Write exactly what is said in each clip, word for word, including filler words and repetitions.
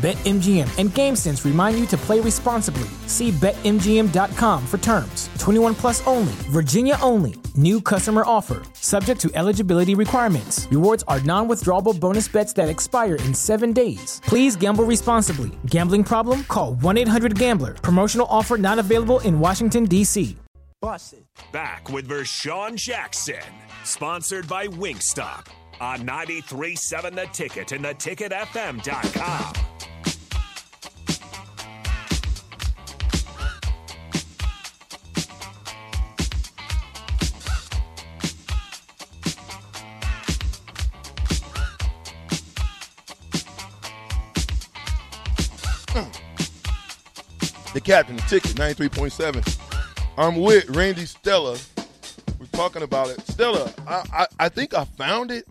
BetMGM and GameSense remind you to play responsibly. See Bet M G M dot com for terms. twenty-one plus only. Virginia only. New customer offer. Subject to eligibility requirements. Rewards are non-withdrawable bonus bets that expire in seven days. Please gamble responsibly. Gambling problem? Call one eight hundred gambler. Promotional offer not available in Washington, D C Busted. Back with Vershawn Jackson. Sponsored by Wingstop. On ninety-three point seven The Ticket and the ticket f m dot com. The captain, The Ticket, ninety-three point seven. I'm with Randy Stella. We're talking about it. Stella, I, I, I think I found it,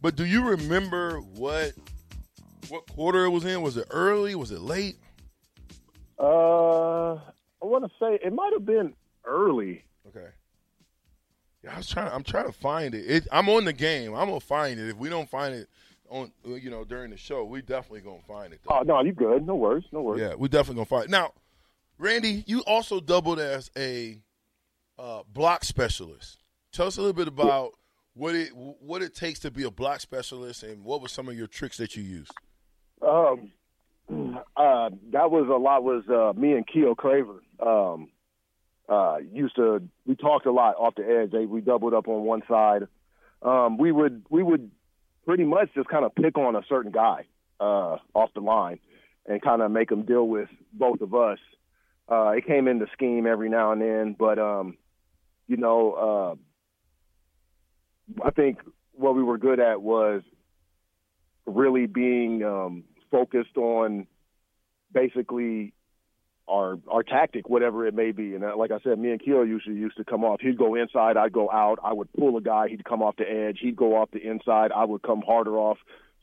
but do you remember what what quarter it was in? Was it early? Was it late? Uh, I want to say it might have been early. Okay. Yeah, I was trying. I'm trying to find it. it. I'm on the game. I'm gonna find it. If we don't find it on, you know, during the show, we definitely gonna find it. Oh uh, no, you good? No worries. No worries. Yeah, we definitely gonna find it. Now, Randy, you also doubled as a uh, block specialist. Tell us a little bit about what it what it takes to be a block specialist, and what were some of your tricks that you used? Um, uh, that was a lot. Was uh, me and Keo Craver um, uh, used to. We talked a lot off the edge. They, we doubled up on one side. Um, we would we would pretty much just kind of pick on a certain guy uh, off the line and kind of make him deal with both of us. Uh, it came into scheme every now and then, but, um, you know, uh, I think what we were good at was really being um, focused on basically our our tactic, whatever it may be. And uh, like I said, me and Keo usually used to come off. He'd go inside, I'd go out. I would pull a guy. He'd come off the edge. He'd go off the inside. I would come harder off.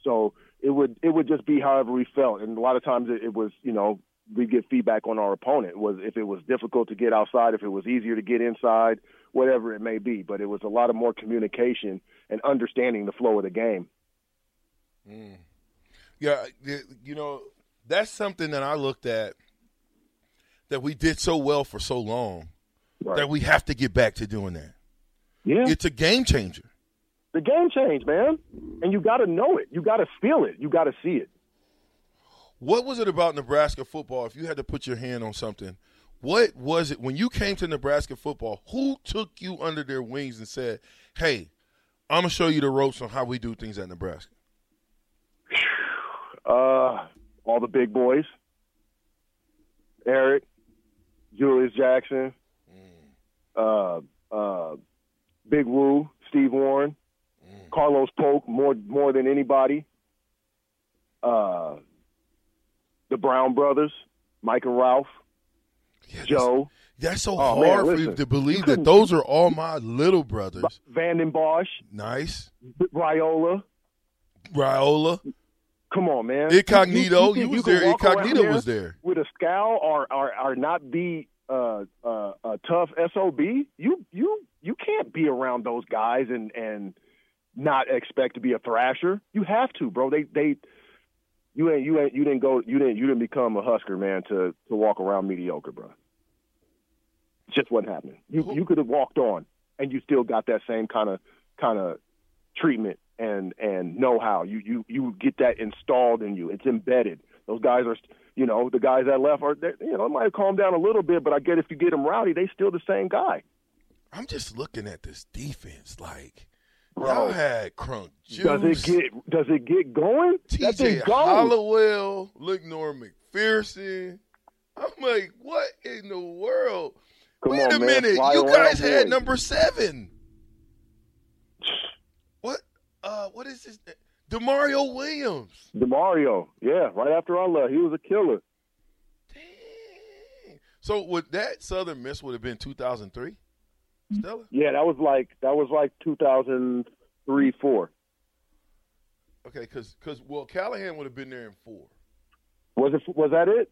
So it would it would just be however we felt. And a lot of times it, it was, you know, we get feedback on our opponent, was if it was difficult to get outside, if it was easier to get inside, whatever it may be. But it was a lot of more communication and understanding the flow of the game. Mm. Yeah, you know, that's something that I looked at that we did so well for so long, right, that we have to get back to doing that. Yeah. It's a game changer. The game change, man. And you got to know it. You got to feel it. You got to see it. What was it about Nebraska football, if you had to put your hand on something, what was it when you came to Nebraska football, who took you under their wings and said, hey, I'm going to show you the ropes on how we do things at Nebraska? Uh, all the big boys. Eric, Julius Jackson, mm. uh, uh, Big Wu, Steve Warren, mm. Carlos Polk, more more than anybody. Uh The Brown brothers, Mike and Ralph, yeah, that's, Joe. That's so oh, hard man, listen, for you to believe you that those are all my little brothers. Vandenbosch. Nice. Ryola. Ryola. Come on, man. Incognito. You, you, you, you, you was there. Incognito there was there. With a scowl or, or, or not be uh, uh, a tough S O B, you you you can't be around those guys and, and not expect to be a thrasher. You have to, bro. They they – You ain't you ain't you didn't go you didn't you didn't become a Husker, man, to, to walk around mediocre, bro. It's just what happened. You cool. you could have walked on and you still got that same kind of kind of treatment and, and know-how. You you you get that installed in you. It's embedded. Those guys are, you know, the guys that left are, you know, it might have calmed down a little bit, but I get if you get them rowdy, they still the same guy. I'm just looking at this defense like. Bro, y'all had Crunk Juice. Does it get does it get going? T J Hollowell, Lignore McPherson. I'm like, what in the world? Come Wait on, a man. minute. Fly you guys had here. number seven. What? Uh, what is this? Demario Williams. Demario, yeah, right after I left. He was a killer. Dang. So would that Southern Miss would have been two thousand three? Stella? Yeah, that was like that was like two thousand three, four. Okay, because because well, Callahan would have been there in four. Was it? Was that it?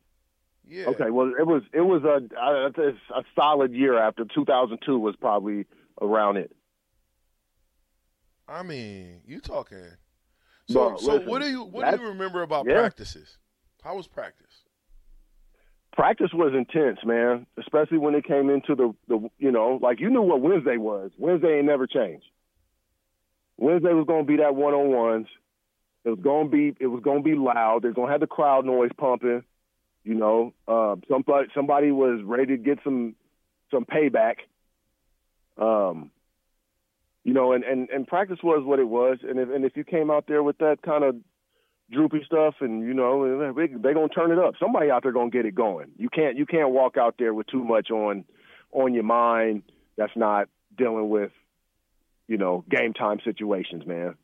Yeah. Okay. Well, it was it was a a, a solid year after two thousand two was probably around it. I mean, you talking. So no, so listen, what do you what do you remember about yeah. practices? How was practice? Practice was intense, man, especially when it came into the, the, you know, like you knew what Wednesday was. Wednesday ain't never changed. Wednesday was going to be that one-on-ones. It was going to be it was going to be loud. They're going to have the crowd noise pumping, you know. Uh, somebody somebody was ready to get some some payback. Um, you know, and, and, and practice was what it was. And if, and if you came out there with that kind of droopy stuff, and you know they're gonna turn it up. Somebody out there gonna get it going. You can't you can't walk out there with too much on on your mind that's not dealing with, you know, game time situations, man,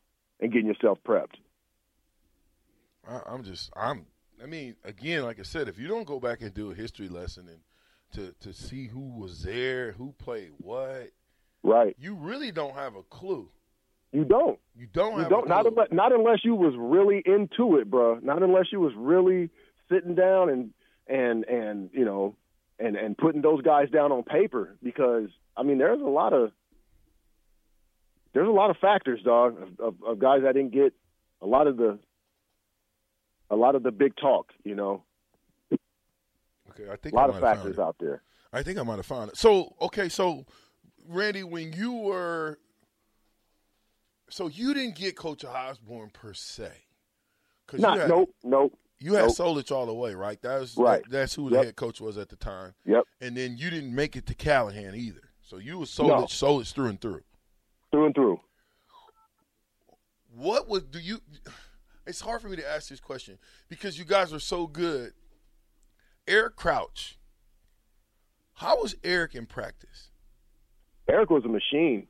and getting yourself prepped. I, I'm just I'm I mean again, like I said, if you don't go back and do a history lesson and to to see who was there, who played what, right? You really don't have a clue. You don't. You don't. You have don't. A not unless, not unless you was really into it, bro. Not unless you was really sitting down and and and you know and and putting those guys down on paper. Because I mean, there's a lot of there's a lot of factors, dog, of, of, of guys that didn't get a lot of the a lot of the big talk, you know. Okay, I think a lot I of factors out there. I think I might have found it. So okay, so Randy, when you were So you didn't get Coach Osborne per se. Nah, you had, nope, nope. You had nope. Solich all the way, right? That was, right. That, that's who the yep. head coach was at the time. Yep. And then you didn't make it to Callahan either. So you were Solich, no. Solich through and through. Through and through. What was – do you – it's hard for me to ask this question because you guys are so good. Eric Crouch, how was Eric in practice? Eric was a machine.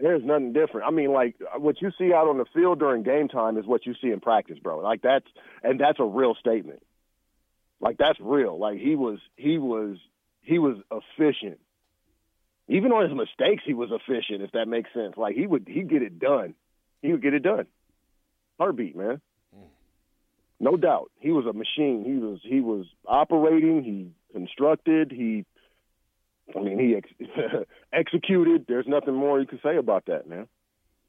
There's nothing different. I mean, like, what you see out on the field during game time is what you see in practice, bro. Like, that's – and that's a real statement. Like, that's real. Like, he was – he was he was efficient. Even on his mistakes, he was efficient, if that makes sense. Like, he would – he'd get it done. He would get it done. Heartbeat, man. Mm. No doubt. He was a machine. He was he was operating. He constructed. He – I mean, he ex- executed. There's nothing more you can say about that, man.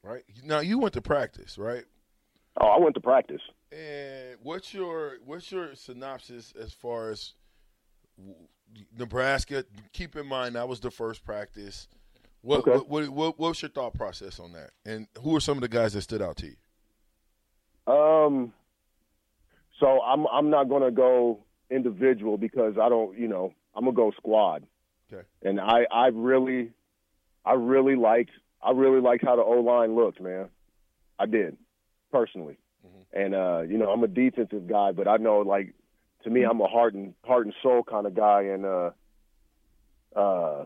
Right. Now, you went to practice, right? Oh, I went to practice. And what's your what's your synopsis as far as Nebraska? Keep in mind, that was the first practice. What, okay. what, what, what, what was your thought process on that? And who are some of the guys that stood out to you? Um. So, I'm, I'm not going to go individual because I don't, you know, I'm going to go squad. Okay. And I, I really, I really liked, I really liked how the O-line looked, man. I did, personally. Mm-hmm. And uh, you know, I'm a defensive guy, but I know, like, to me, I'm a heart and heart and soul kind of guy. And uh, uh,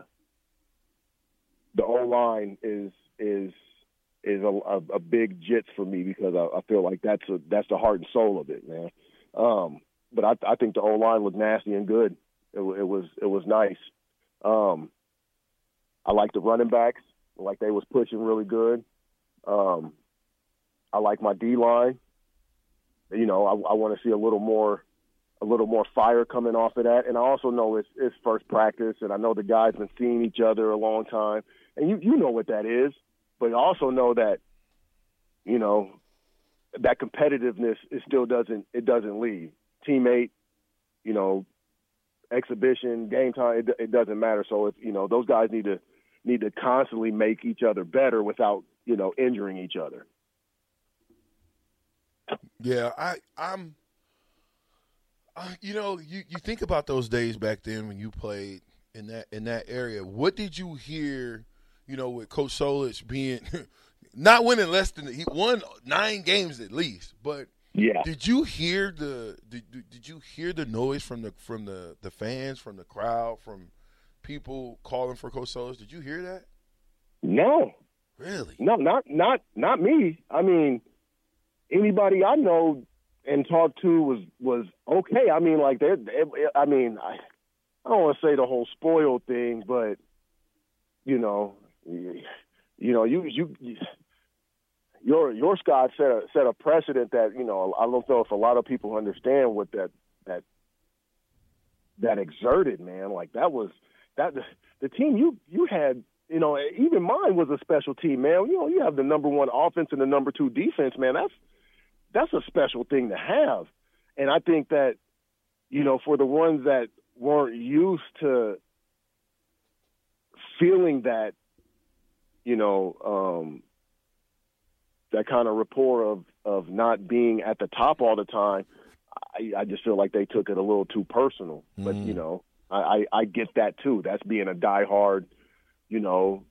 the O-line is is is a, a big jits for me because I, I feel like that's a, that's the heart and soul of it, man. Um, but I, I think the O-line looked nasty and good. It, it was it was nice. Um, I like the running backs, like they was pushing really good. Um, I like my D line. You know, I, I want to see a little more, a little more fire coming off of that. And I also know it's, it's first practice, and I know the guys been seeing each other a long time, and you you know what that is. But I also know that, you know, that competitiveness it still doesn't it doesn't leave. Teammate, you know. Exhibition, game time, it, it doesn't matter. So, if, you know, those guys need to need to constantly make each other better without, you know, injuring each other. Yeah, I, I'm I, – you know, you, you think about those days back then when you played in that in that area. What did you hear, you know, with Coach Solich being – not winning less than – he won nine games at least, but – Yeah. Did you hear the did, did you hear the noise from the from the, the fans, from the crowd, from people calling for Coach Solich. Did you hear that? No. Really? No, not not not me. I mean, anybody I know and talked to was was okay. I mean, like, they. I mean, I, I don't want to say the whole spoiled thing, but you know, you know, you you. you Your your Scott set a, set a precedent that, you know, I don't know if a lot of people understand what that that that exerted, man. Like, that was that the team you you had, you know, even mine was a special team, man. You know, you have the number one offense and the number two defense, man. That's that's a special thing to have. And I think that, you know, for the ones that weren't used to feeling that, you know, um, that kind of rapport of, of not being at the top all the time, I, I just feel like they took it a little too personal. Mm. But, you know, I, I, I get that too. That's being a diehard, you know,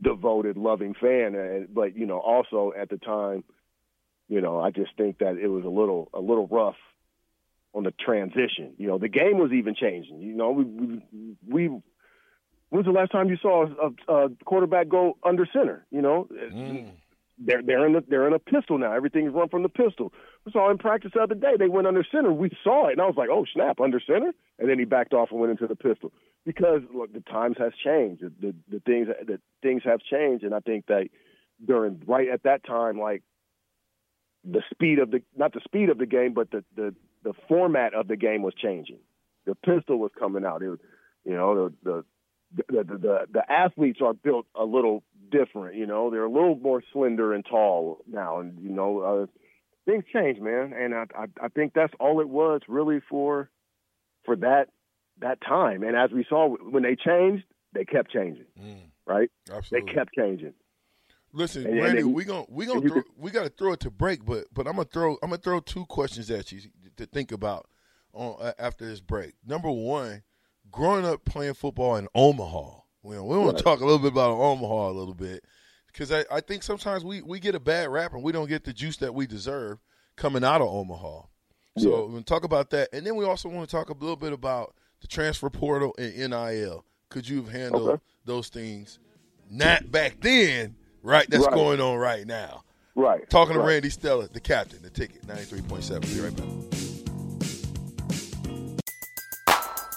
devoted, loving fan. And, but, you know, also at the time, you know, I just think that it was a little a little rough on the transition. You know, the game was even changing. You know, we we, we when's the last time you saw a, a quarterback go under center? You know. Mm. They're they're in the, they're in a pistol now. Everything's run from the pistol. We saw in practice the other day. They went under center. We saw it, and I was like, "Oh snap, under center!" And then he backed off and went into the pistol because look, the times has changed. The, the, the things the things have changed, and I think that during right at that time, like the speed of the not the speed of the game, but the the, the format of the game was changing. The pistol was coming out. It was, you know, the the. The, the the the athletes are built a little different, you know. They're a little more slender and tall now, and you know uh, things change, man. And I, I I think that's all it was really for for that that time. And as we saw, when they changed, they kept changing, mm, right? Absolutely, they kept changing. Listen, and, Randy, and we gonna we gonna throw, we gotta throw it to break, but but I'm gonna throw I'm gonna throw two questions at you to think about on uh, after this break. Number one. Growing up playing football in Omaha, we, we want to talk a little bit about Omaha a little bit because I, I think sometimes we, we get a bad rap and we don't get the juice that we deserve coming out of Omaha. So yeah. We're going to talk about that. And then we also want to talk a little bit about the transfer portal and N I L. Could you have handled okay. those things not back then, right? That's right. Going on right now. Right. Talking right. to Randy Stella, the captain, the ticket, ninety-three point seven. Be right back.